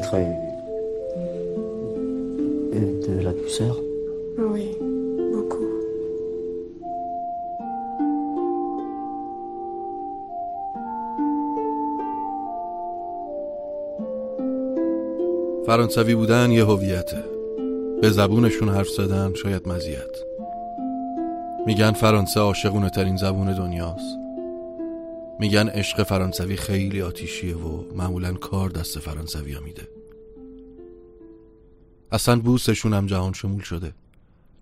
peut-être de la douceur. Oui, beaucoup. فرانسوی بودن یه هویته. به زبونشون حرف زدن شاید مزیت. میگن فرانسه عاشقونه ترین زبون دنیاست. میگن عشق فرانسوی خیلی آتیشیه و معمولاً کار دست فرانسوی ها میده. اصلا بوسشون هم جهان شمول شده.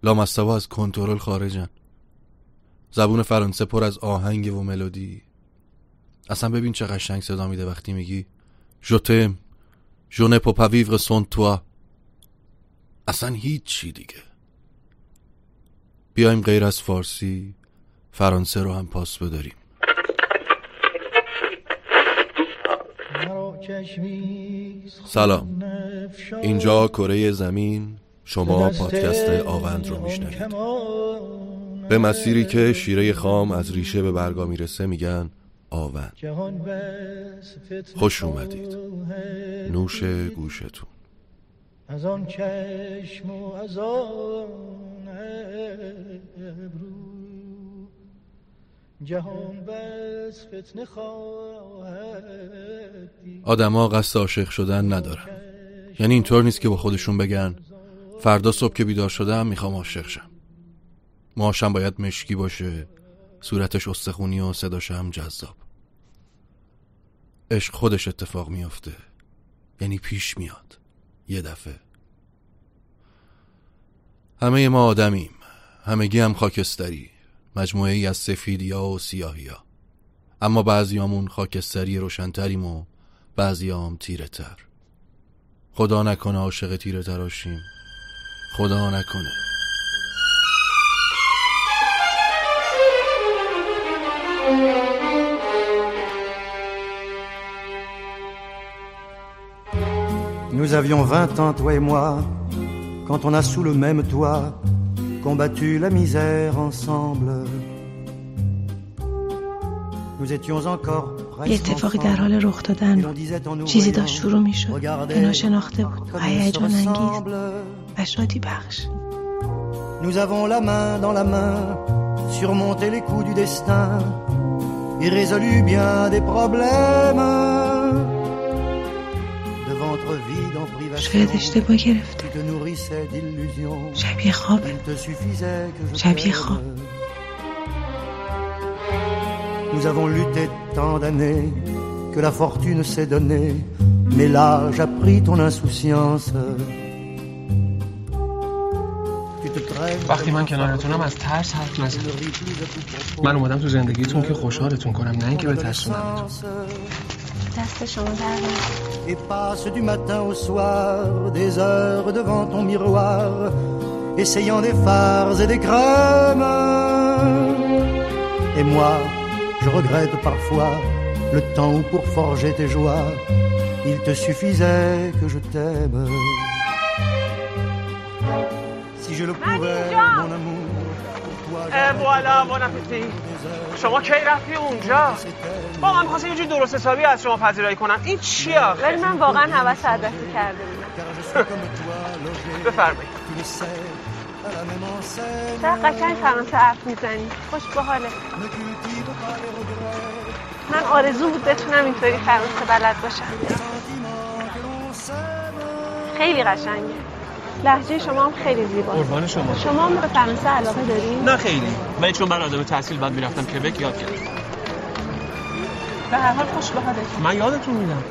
لامصبا از کنترل خارجن. زبون فرانسه پر از آهنگ و ملودی. اصلا ببین چه قشنگ صدا میده وقتی میگی ژوتم ژونه پوپا ویور سون توا. اصلا هیچ چی دیگه. بیایم غیر از فارسی فرانسه رو هم پاس بداریم. سلام، اینجا کره زمین، شما پادکست آوند رو میشنوید. به مسیری که شیره خام از ریشه به برگا میرسه میگن آوند. خوش اومدید، نوش گوشتون. از آن چشم و از آن ابرو جهان بس فتنه خواهد. آدم ها قصد عاشق شدن ندارن. یعنی اینطور نیست که با خودشون بگن فردا صبح که بیدار شدم میخوام عاشق شم. موهاشم باید مشکی باشه، صورتش استخونی و صداش هم جذاب. عشق خودش اتفاق میافته، یعنی پیش میاد یه دفعه. همه ما آدمیم، همگی هم خاکستری، مجموعه ای از سفیدیا و سیاهیا. اما بعضیامون خاکستری روشنتریم و بعضیام تیره تر. خدا نکنه عاشق تیره تراشیم، خدا نکنه. Nous avions 20 ans, toi et moi, quand on a sous le même toit combattu la misère ensemble. Nous étions encore اتفاقی در حال رخ دادن بود. چیزی داشت شروع می شد که ناشناخته بود و هیجان انگیز و شادی بخش. Nous avons la main dans la main surmonté les coups du destin et résolu bien des problèmes. شاید اشتباه گرفته، شبیه خوابه، شبیه خواب. Nous avons lutté tant d'années que la fortune s'est donnée, mais là j'ai pris ton insouciance. وقتی من کنارتونم از ترس حرف نزن. من اومدم تو زندگیتون که خوشحالتون کنم، نه اینکه بترسونمتون. دست شما درد. Et passe du matin au soir des heures devant ton miroir, essayant des fards et des crèmes. Et moi, je regrette parfois le temps où pour forger tes joies, il te suffisait que je t'aime. Si je le pouvais, mon amour, pour toi. Et voilà, bon appétit. شما کی رفتی اونجا؟ با من خواستم یه جور درست حسابی از شما پذیرایی کنم. این چی آخه؟ ولی من واقعا حوس عادتی کرده بودم. بفرمایید. چقدر قشنگ فرانسه حرف میزنی، خوش به حاله. من آرزو بود بتونم اینطوری فرانسه بلد باشم. خیلی قشنگه. لهجه شما هم خیلی زیباست. قربان شما. شما هم به فرانسه علاقه دارین؟ نه خیلی، ولی چون برای آدم تحصیل بعد میرفتم کبک یاد گرفتم. به هر حال خوش به حالتون. من یادتون میدم،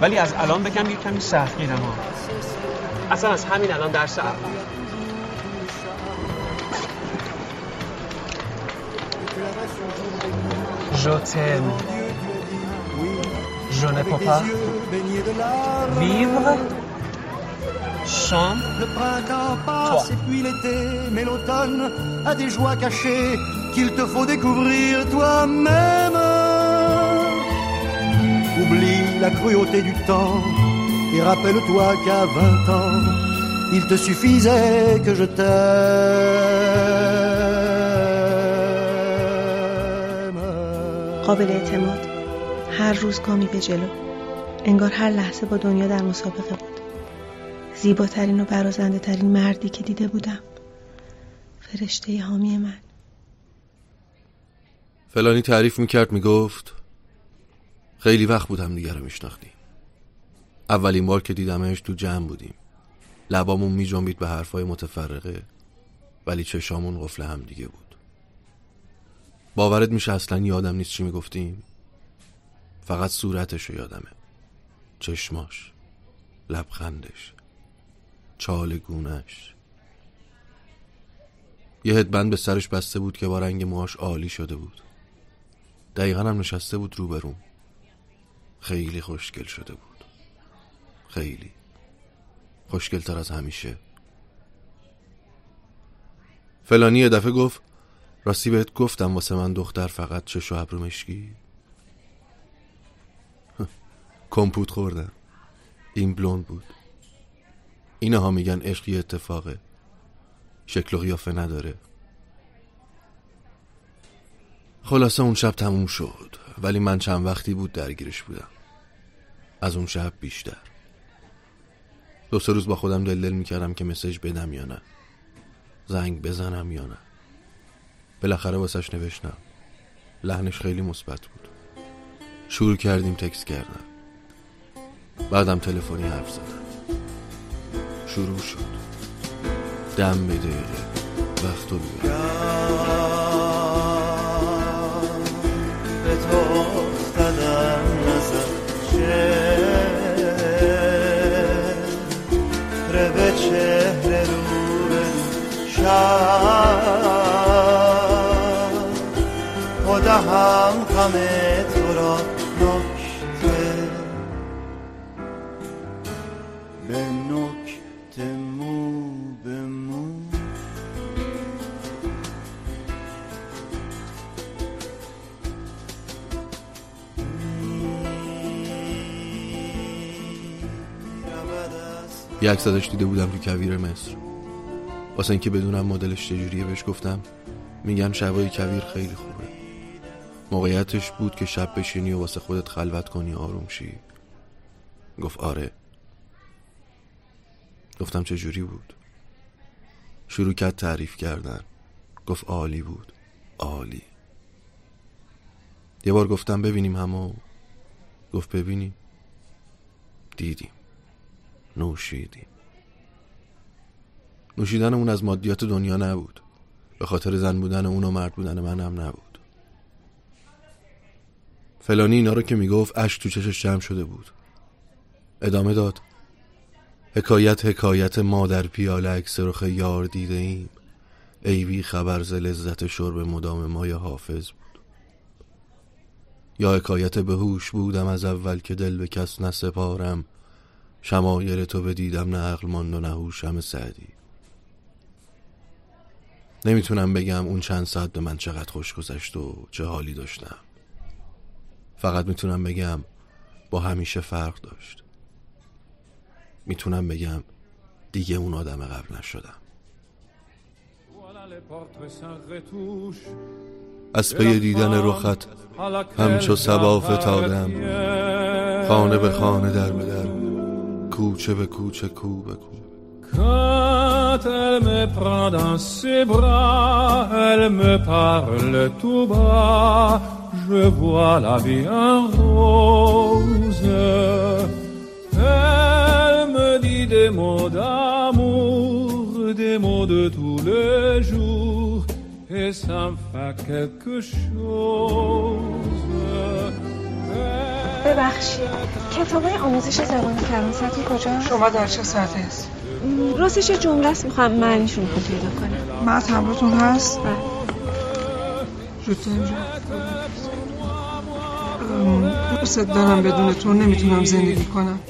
ولی از الان بگم یه کمی سختگیرم ها. اصلا از همین الان درس اول. Je t'aime. Je ne peux pas vivre sans le printemps passe et puis l'été, mais l'automne a des joies cachées qu'il te faut découvrir toi-même. Oublie la cruauté du temps et rappelle-toi qu'à 20 ans, il te suffisait que je t'aime. قابل اعتماد، هر روز گامی به جلو، انگار هر لحظه با دنیا در مسابقه بود. زیباترین و برازنده ترین مردی که دیده بودم، فرشته حامی من. فلانی تعریف میکرد، میگفت خیلی وقت بود هم دیگه رو میشناختیم. اولین بار که دیدمش تو جمع بودیم، لبامون میجنبید به حرفای متفرقه، ولی چشامون قفل هم دیگه بود. باورت میشه اصلا یادم نیست چی میگفتیم، فقط صورتشو یادمه، چشماش، لبخندش، چال گونش. یه هدبند به سرش بسته بود که با رنگ موهاش عالی شده بود. دقیقا هم نشسته بود روبروم. خیلی خوشگل شده بود، خیلی خوشگل‌تر از همیشه. فلانی یه دفعه گفت راستی بهت گفتم واسه من دختر فقط چش و ابرو مشکی. کمپوت خوردم. این بلوند بود. اینها میگن عشق یه اتفاقه، شکل و قیافه نداره. خلاصه اون شب تموم شد، ولی من چند وقتی بود درگیرش بودم. از اون شب بیشتر. 2-3 روز با خودم دلدل میکردم که مسیج بدم یا نه، زنگ بزنم یا نه. بالاخره واسش نوشتم. لحنش خیلی مثبت بود. شروع کردیم تکست کردن، بعدم تلفنی حرف زدن. شروع شد دم به دقیقه، وقت رو به تو افتادم، نزد چهره به چهره، رو به شب خدا هم خمه تو را نکته به نکته، مو به مو. یه عکس ازش دیده بودم تو کویر مصر. واسه اینکه بدونم مدلش چجوریه بهش گفتم میگن شبای کویر خیلی خوبه. موقعیتش بود که شب بشینی و واسه خودت خلوت کنی آروم شی. گفت آره. گفتم چجوری بود؟ شروع کرد تعریف کردن. گفت عالی بود، عالی. یه بار گفتم ببینیم همو. گفت ببینیم. دیدیم، نوشیدیم. نوشیدن اون از مادیات دنیا نبود، به خاطر زن بودن اون و مرد بودن من هم نبود. فلانی اینا رو که میگفت اشک تو چشش جمع شده بود. ادامه داد حکایت ما در پیاله اکسرخ یار دیده ایم، ای بی خبر ز لذت شرب مدام مای حافظ بود. یا حکایت به هوش بودم از اول که دل به کس نسپارم، شمایل تو بدیدم نه عقل ماند و نه هوشم سعدی. نمیتونم بگم اون چند ساعت به من چقدر خوش گذشت و چه حالی داشتم. فقط میتونم بگم با همیشه فرق داشت. میتونم بگم دیگه اون آدم قبل نشدم. از پی دیدن رخت همچو صبا فتادم، خانه به خانه، در به در، کوچه به کوچه، کو به کو. Quand elle me prend dans ses bras, elle me parle tout bas, je vois la vie en rose. Elle me dit des mots d'amour, des mots de tous les jours, et ça me fait quelque chose. ببخشید کتابای آموزش زبان فرانسه کجا؟ شما در چه ساعتی هست؟ راستش یه جمله است میخوام معنیشون رو پیدا کنم. متن همراهتون هست؟ بله. جوت اینجا. دوست دارم بدون تو نمیتونم زندگی کنم.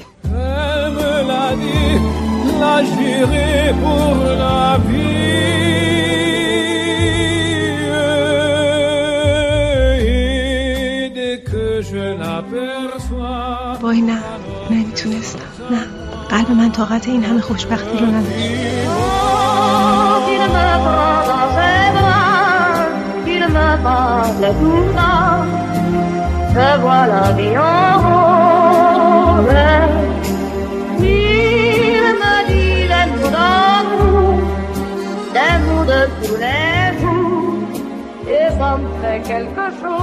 وای نه، نمیتونستم، نه، قلب من طاقت این همه خوشبختی رو نداشت. quelque chose.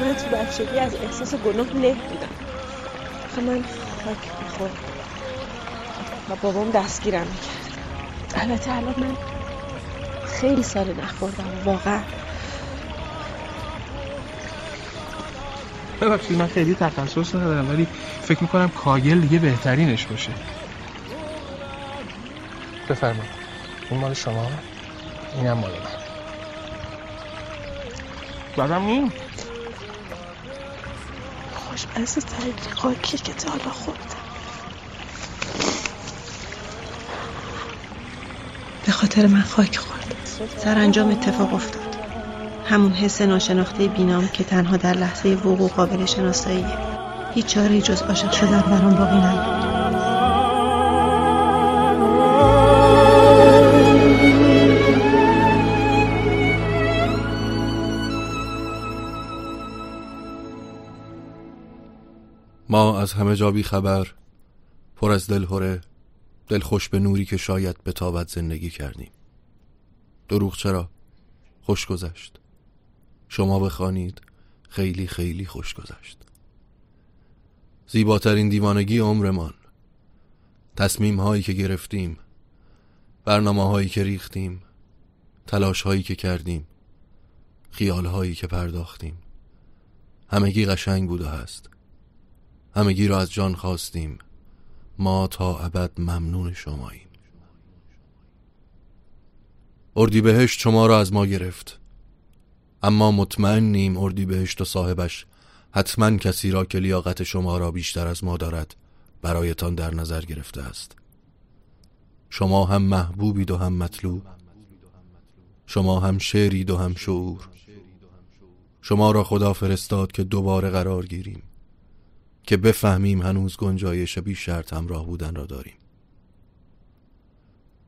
من تو بچگی از احساس گناه نه بودم. خب من خاک بخور و بابام دستگیرم میکرد. البته الان من خیلی سال نخوردم واقعا. ببخشید من خیلی تخصص ندارم ولی فکر میکنم کاگل دیگه بهترینش باشه. بفرمایید. این مال شما؟ اینم مال من. بعدم این خوش بسه ترکی خاکی که تا حالا خوردم. به خاطر من خاک خورد. سرانجام اتفاق افتاد. همون حس ناشناخته بینام که تنها در لحظه وقوع قابل شناساییه. هیچ چاره‌ای جز عاشق شدن برام باقی نمونده. ما از همه جا بی خبر، پر از دلهوره، دلخوش به نوری که شاید بتابد زندگی کردیم. دروغ چرا؟ خوش گذشت. شما بخوانید خیلی خیلی خوش گذشت. زیباترین دیوانگی عمرمان، تصمیم هایی که گرفتیم، برنامه هایی که ریختیم، تلاش هایی که کردیم، خیال هایی که پرداختیم، همگی قشنگ بود و هست. همگی را از جان خواستیم. ما تا ابد ممنون شماییم. اردیبهشت شما را از ما گرفت، اما مطمئنیم اردیبهشت و صاحبش حتما کسی را که لیاقت شما را بیشتر از ما دارد برایتان در نظر گرفته است. شما هم محبوبید و هم مطلوب، شما هم شعرید و هم شعور. شما را خدا فرستاد که دوباره قرار گیریم، که بفهمیم هنوز گنجایش بی شرط همراه بودن را داریم.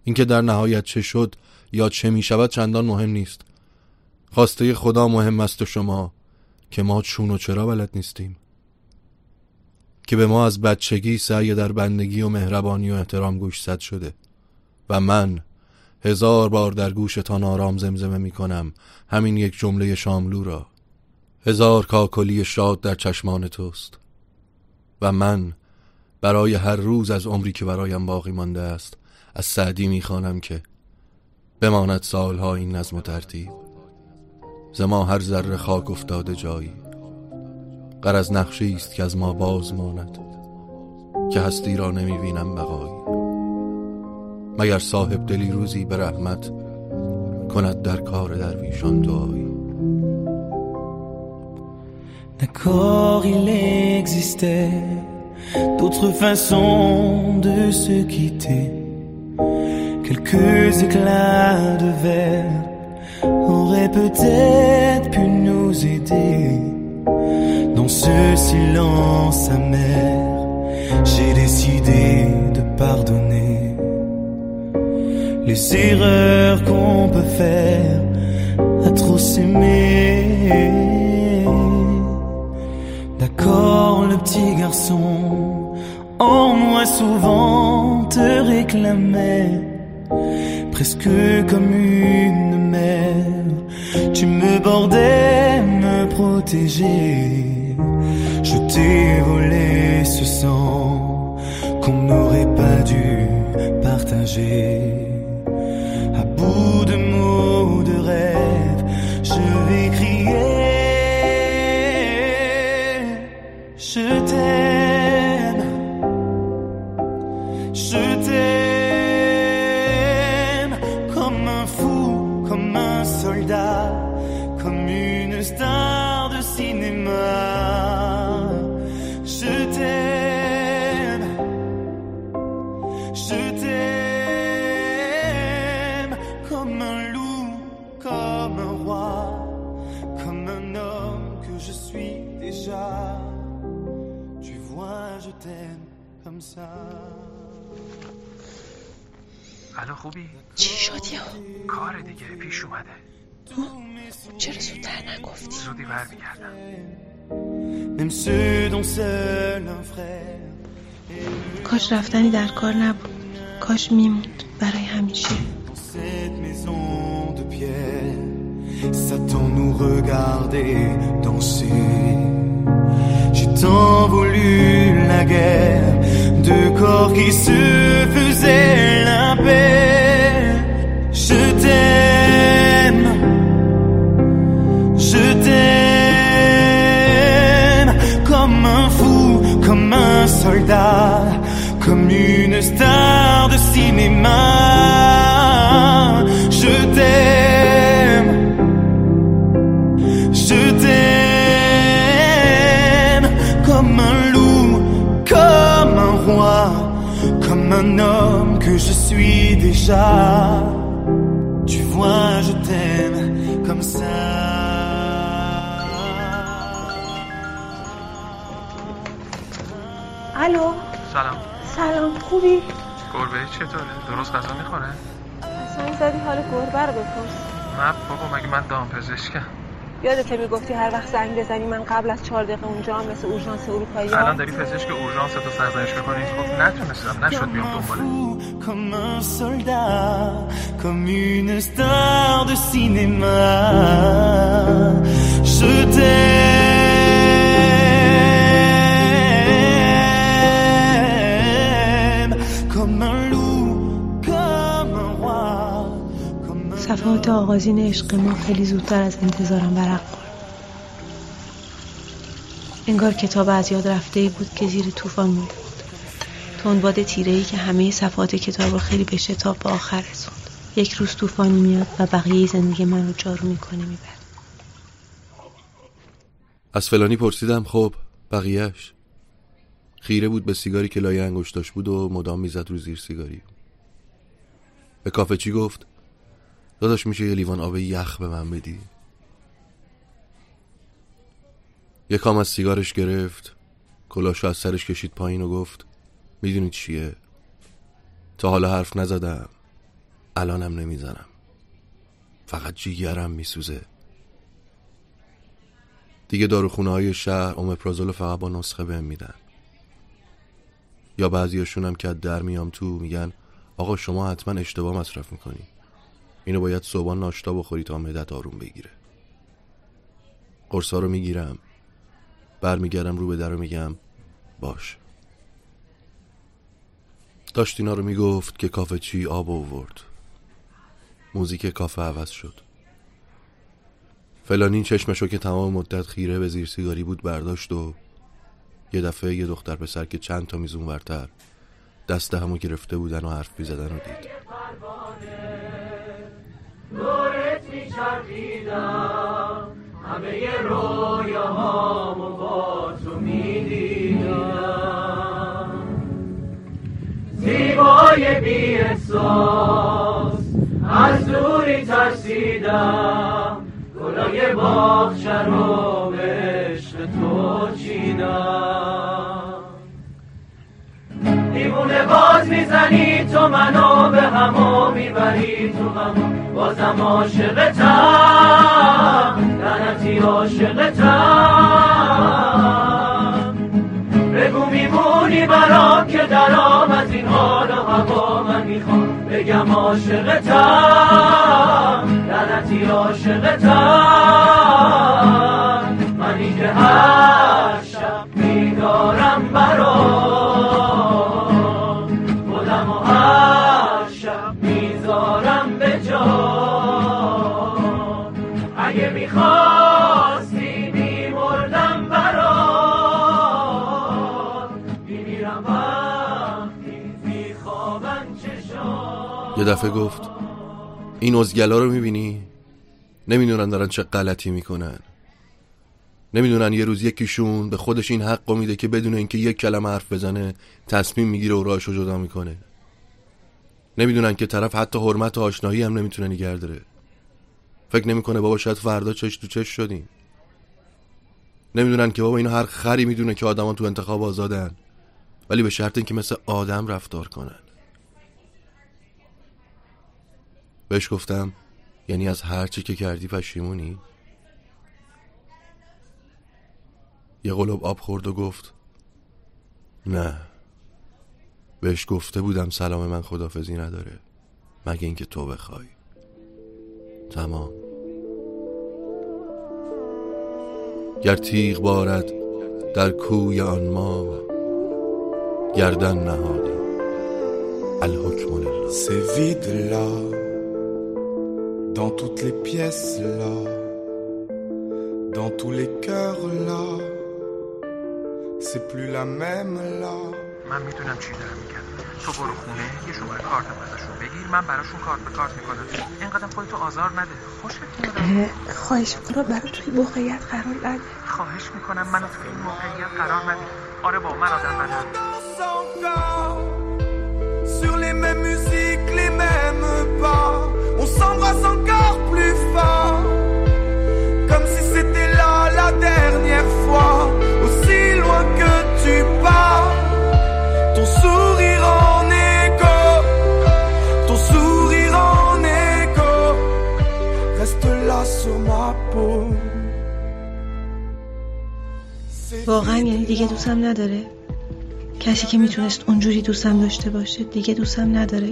اینکه در نهایت چه شد یا چه می شود چندان مهم نیست. خواسته خدا مهم است و شما، که ما چون و چرا بلد نیستیم، که به ما از بچگی سعی در بندگی و مهربانی و احترام گوشزد شده. و من 1000 بار در گوشتان آرام زمزمه می کنم همین یک جمله شاملو را. 1000 کاکلی شاد در چشمان توست. و من برای هر روز از عمری که برایم باقی مانده است از سعدی میخوانم که بماند سالها این نظم و ترتیب، ز ما هر ذره خاک افتاده جایی، غرض نقشی است که از ما باز ماند، که هستی را نمیبینم بقایی، مگر صاحب دلی روزی به رحمت کند در کار درویشان دعایی. D'accord, il existait d'autres façons de se quitter. Quelques éclats de verre auraient peut-être pu nous aider. Dans ce silence amer, j'ai décidé de pardonner les erreurs qu'on peut faire à trop s'aimer. D'accord, le petit garçon en moi souvent te réclamait, presque comme une mère. Tu me bordais, me protégeais. Je t'ai volé ce sang qu'on n'aurait pas dû partager. À bout de mots, de rêves, je vais crier. Je t'aime comme un fou, comme un soldat, comme une star de cinéma. Je t'aime comme un loup, comme un roi, comme un homme que je suis déjà. Tu vois, je t'aime comme ça. الو خوبی؟ چی شد یا؟ کار دیگه پیش اومده. چرا زودتر نگفتی؟ زودی برمیگردم. کاش رفتنی در کار نبود، کاش میموند برای همیشه. Satan nous regardait danser. J'ai tant voulu la guerre, deux corps qui se faisaient la paix. Je t'aime, comme un fou, comme un soldat, comme une star de cinéma. Je t'aime. Un homme que je suis déjà. Tu vois, je t'aime comme ça. الو، سلام، خوبی؟ گربه چطوره؟ درست غذا میخوره؟ اصلا زدی حال گربه رو بپرس. نه بابا، مگه من دامپزشکم؟ یادته میگفتی هر وقت زنگ بزنی من قبل از 4 دقیقه اونجا هم مثل اورژانس اروپایی ها. الان داری پزشک اورژانس تو سرزنش میکنی؟ خب نتونستم، نشد بیام دنباله. صفحات آغازین عشق ما خیلی زودتر از انتظارم ورق خورد. انگار کتاب از یاد رفته بود که زیر طوفان مونده بود. تندباد تیره‌ای که همه صفحات کتاب رو خیلی به شتاب به آخر رسوند. یک روز طوفان میاد و بقیه زندگی من رو جارو میکنه میبره. از فلانی پرسیدم خب بقیهش. خیره بود به سیگاری که لای انگشتاش بود و مدام میزد رو زیر سیگاری. به کافه چی گفت؟ داداش میشه یه لیوان آب یخ به من بدی؟ یکم از سیگارش گرفت، کلاشو از سرش کشید پایین و گفت میدونی چیه؟ تا حالا حرف نزدم، الانم نمیزنم، فقط جیگرم میسوزه. دیگه داروخونه های شهر اومپرازولو فقط با نسخه بهم میدن، یا بعضیاشونم که در میام تو میگن آقا شما حتما اشتباه مصرف میکنی، اینو باید صبح ناشتا بخوری تا معدت آروم بگیره. قرصا رو میگیرم، برمیگردم رو به در و میگم باش. داشت اینا رو میگفت که کافه چی آب آورد. موزیک کافه عوض شد. فلانی چشمشو که تمام مدت خیره به زیر سیگاری بود برداشت و یه دفعه یه دختر پسر که چند تا میزون ورتر دست همو گرفته بودن و حرف می‌زدن رو دید. دورت می‌چرخیدم، همه رویاهامو با تو می‌دیدم، زیبای بی احساس از دوری ترسیدم، گلای باغچه رو به عشق تو چیدم. دیوونه باز میزنی تو منو، به همو میبری تو همو، بازم عاشقتم، لعنتی عاشقتم. بگو میمونی برام که درام از این حال و هوا، من میخوام بگم عاشقتم، لعنتی عاشقتم. منی که هر شب میدارم برام، یه دفعه گفت این ازگلا رو میبینی؟ نمیدونن دارن چه غلطی میکنن، نمیدونن یه روز یکیشون به خودش این حق رو میده که بدون اینکه یک کلمه حرف بزنه تصمیم میگیره و راهشو جدا میکنه. نمیدونن که طرف حتی حرمت و آشنایی هم نمیتونه نگه داره. فکر نمیکنه بابا شاید فردا چش تو چش شدیم. نمیدونن که بابا اینو هر خری میدونه که آدما تو انتخاب آزادن، ولی به شرط اینکه مثل آدم رفتار کنن. بهش گفتم یعنی از هر چی که کردی پشیمونی؟ یه قلوب آب خورد و گفت نه، بهش گفته بودم سلام من خدافزی نداره مگه اینکه تو بخوای. تمام. گر تیغ بارد در کوی آن ما گردن نهاده الحکم لله. C'est vide là dans toutes les pièces là dans tous les cœurs là c'est plus la même là. من میدونم چی دارم میگم. تو برو خونه یه شماره کارت ازشون بگیر، من براشون کارت به کارت میکنم. اینقدر خودتو آزار نده. خوشت میاد؟ خواهش میکنم برای توی موقعیت قرار نده. خواهش میکنم منو توی این موقعیت قرار نده. آره با من آدم بدم. Sur les mêmes musiques, les mêmes pas. On s'embrasse encore plus fort. Comme si c'était là la dernière fois. Aussi loin que tu pars. Ton sourire en écho. Ton sourire en écho. Reste là sur ma peau. واقعا یعنی دیگه دوستم نداره؟ کسی که میتونست اونجوری دوستم داشته باشه دیگه دوستم نداره؟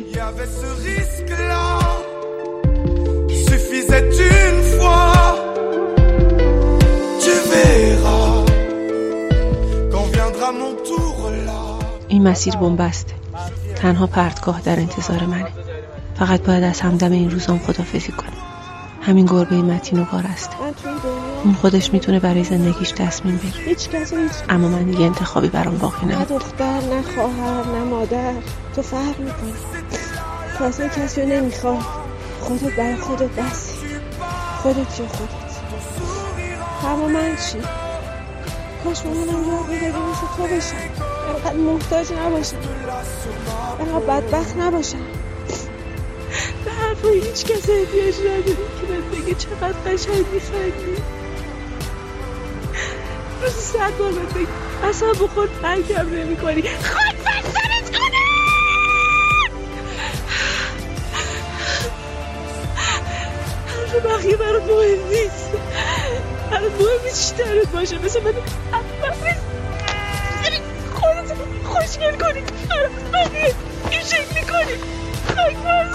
این مسیر بن‌بسته، تنها پرتگاه در انتظار منه. فقط باید از همدم این روزام خداحافظی کنم. همین گربه متین و وارسته، اون خودش میتونه برای زندگیش تصمیم بگیره. اما من دیگه انتخابی برام باقی نداره. نه دختر، نه خواهر، نه مادر. تو فرق میکنی، تو اصلا کسی رو نمیخوای. خودت برای خودت بسی. خودت چه خودت همه من چی؟ کاش مامانم یه آقای بگه مثل تو بشم، اینقدر محتاج نباشم، اینقدر بدبخت نباشم. به حرف رو هیچ کسی احتیاج نداری که بهت بگه چقدر قشنگی خندی. روزی 100 بار بهت بگه اصلا بخور ترکم نمی کنی. خواهی فرسانت کنه. حرف بقیه برای مهم نیست، برای مهم بیشترت باشه. مثلا من خودت خوشگل کنی، برای بقیه این شکلی کنی. من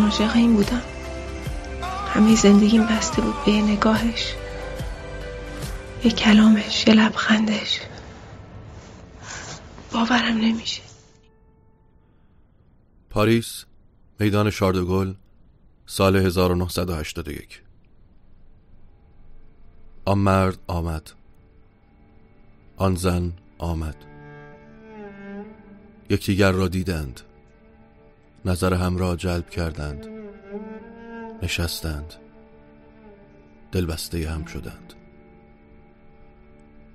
عاشق این بودم، همه زندگیم بسته بود به نگاهش، یه کلامش، یه لبخندش. باورم نمیشه. پاریس، میدان شاردوگل، سال 1981. آن مرد آمد، آن زن آمد، یکدیگر را دیدند، نظر هم را جلب کردند، نشستند، دلبسته هم شدند،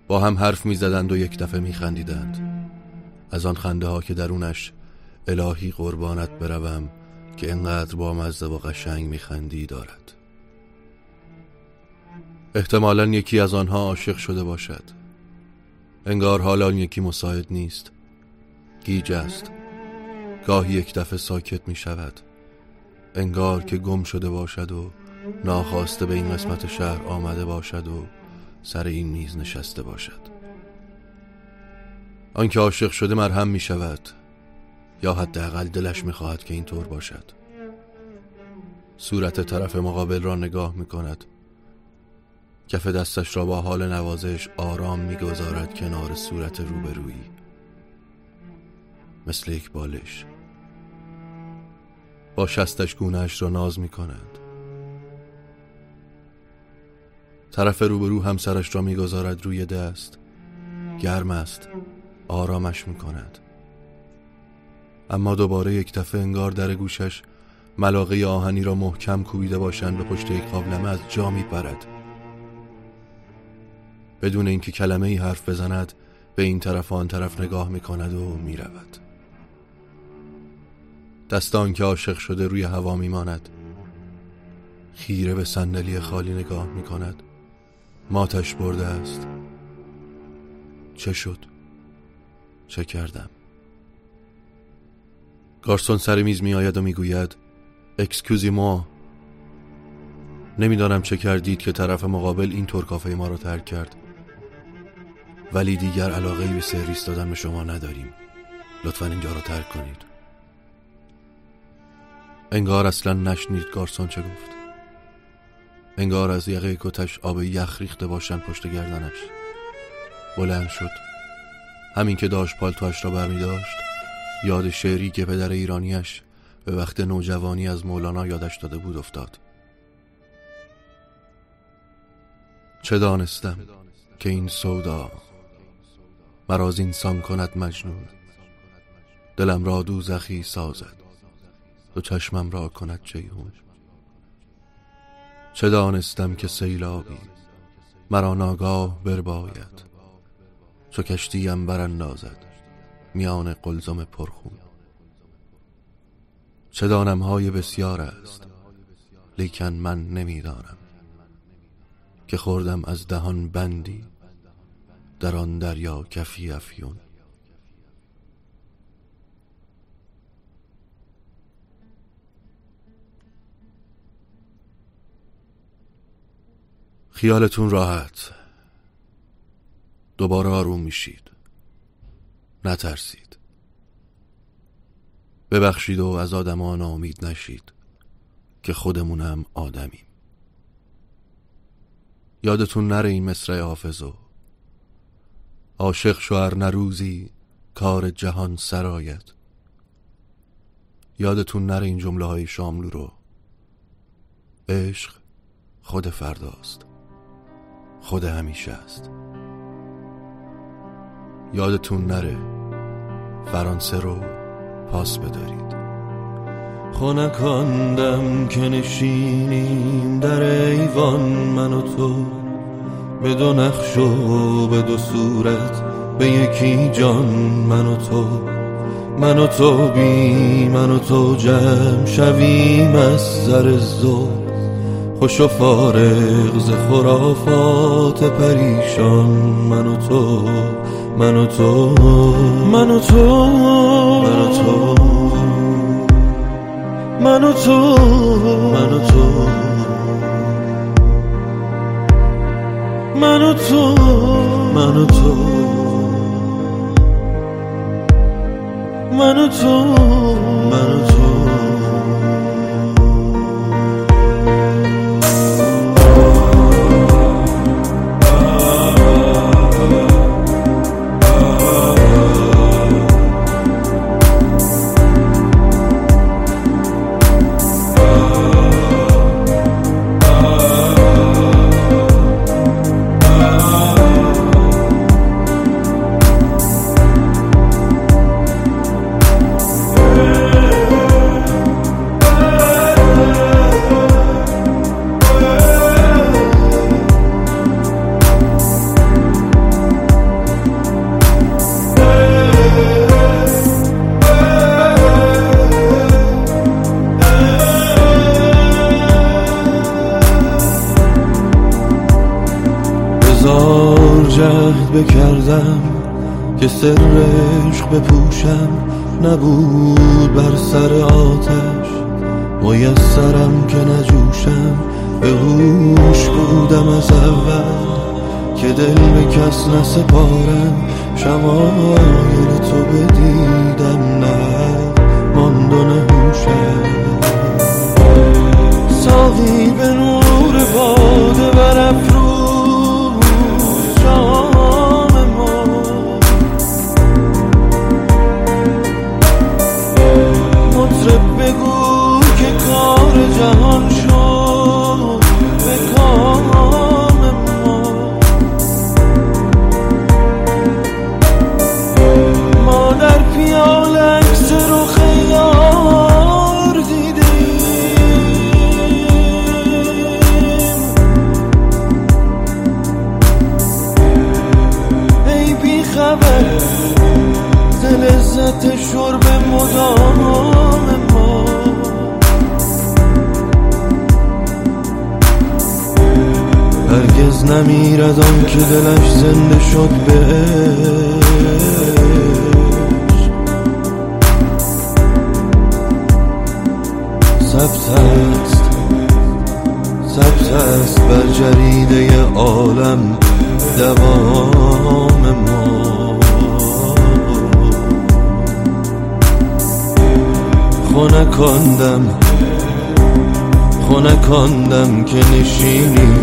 با هم حرف می زدند و یک دفعه می خندیدند. از آن خنده ها که درونش الهی قربانت بروم که اینقدر با مزه و قشنگ میخندی دارد. احتمالاً یکی از آنها عاشق شده باشد. انگار حالا یکی مساعد نیست، گیج است. گاهی یک دفعه ساکت می شود، انگار که گم شده باشد و ناخواسته به این قسمت شهر آمده باشد و سر این میز نشسته باشد. آن که عاشق شده مرهم می شود، یا حداقل دلش می‌خواهد که اینطور باشد. صورت طرف مقابل را نگاه می‌کند، کف دستش را با حال نوازش آرام می‌گذارد کنار صورت روبرویی، مثل یک بالش. با شستش گونه‌اش را ناز می‌کند. طرف روبرو هم سرش را می‌گذارد روی دست، گرم است، آرامش می‌کند. اما دوباره یک دفعه انگار در گوشش ملاقه آهنی را محکم کوبیده باشند به پشت یک قابلمه از جا میپرد. بدون اینکه کلمه ای حرف بزند به این طرف و آن طرف نگاه میکند و میرود. دستان که عاشق شده روی هوا میماند، خیره به صندلی خالی نگاه می کند. ماتش برده است. چه شد؟ چه کردم؟ گارسون سر میز می آید و می گوید اکسکیوزی ما. نمیدانم چه کردید که طرف مقابل اینطور کافه ما را ترک کرد، ولی دیگر علاقه‌ای به سرویس دادن به شما نداریم. لطفاً اینجا را ترک کنید. انگار اصلاً نشنید گارسون چه گفت. انگار از یقه کتش آب یخ ریخته باشند پشت گردنش. بلند شد. همین که داشت پالتوش را برمی‌داشت، یاد شعری که پدر ایرانیش به وقت نوجوانی از مولانا یادش داده بود افتاد. چه دانستم که این سودا مرا از انسان کند مجنون، دلم را دوزخی سازد و چشمم را کند جیحون. چه دانستم که سیلابی مرا ناگاه برباید، چو کشتیم براندازد میان قلزم پرخون. چه دانم های بسیار است، لیکن من نمیدانم که خوردم از دهان بندی در آن دریا کفی افیون. خیالتون راحت. دوباره آروم میشید. نترسید. ببخشید و از آدم‌ها ناامید نشید که خودمونم آدمیم. یادتون نره این مصرع حافظو. عاشق شو نروزی کار جهان سرایت. یادتون نره این جمله های شاملو رو. عشق خود فرداست، خود همیشه است. یادتون نره فرانسه رو پاس بدارید. خو نکندم که نشینیم در ایوان من و تو، به دو نقش و به دو صورت، به یکی جان من و تو. من و تو بی من و تو جمع شویم از سر زو، خوش و فارغ ز خرافات پریشان من و تو. من و تو من و تو من و تو من و تو من و تو من و تو من و تو من و تو من و تو. بکردم که سر عشق بپوشم، نبود بر سر آتش میسرم که نجوشم. به هوش بودم از اول که دل به کس نسپارم، شمایل تو بدیدم نه ماند و نهوشم. ساقی به نور باده برافروز جان جهان شد به کام ما. ما در پیاله عکس رخ یار دیدیم، ای بی خبر ز لذت شرب مدام ما. هرگز نمیرد آن که دلش زنده شد به عشق. ثبت است بر جریده عالم دوام ما. خنکاندم که نشینی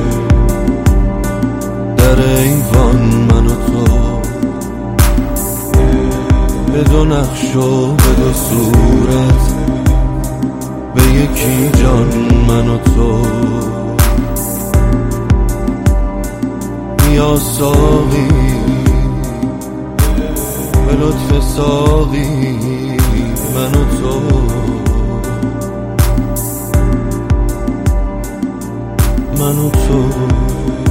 در ایوان من و تو، به دو نقش و به دو صورت، به یکی جان من و تو. یا ساقی به لطف ساقی من و تو، من و تو.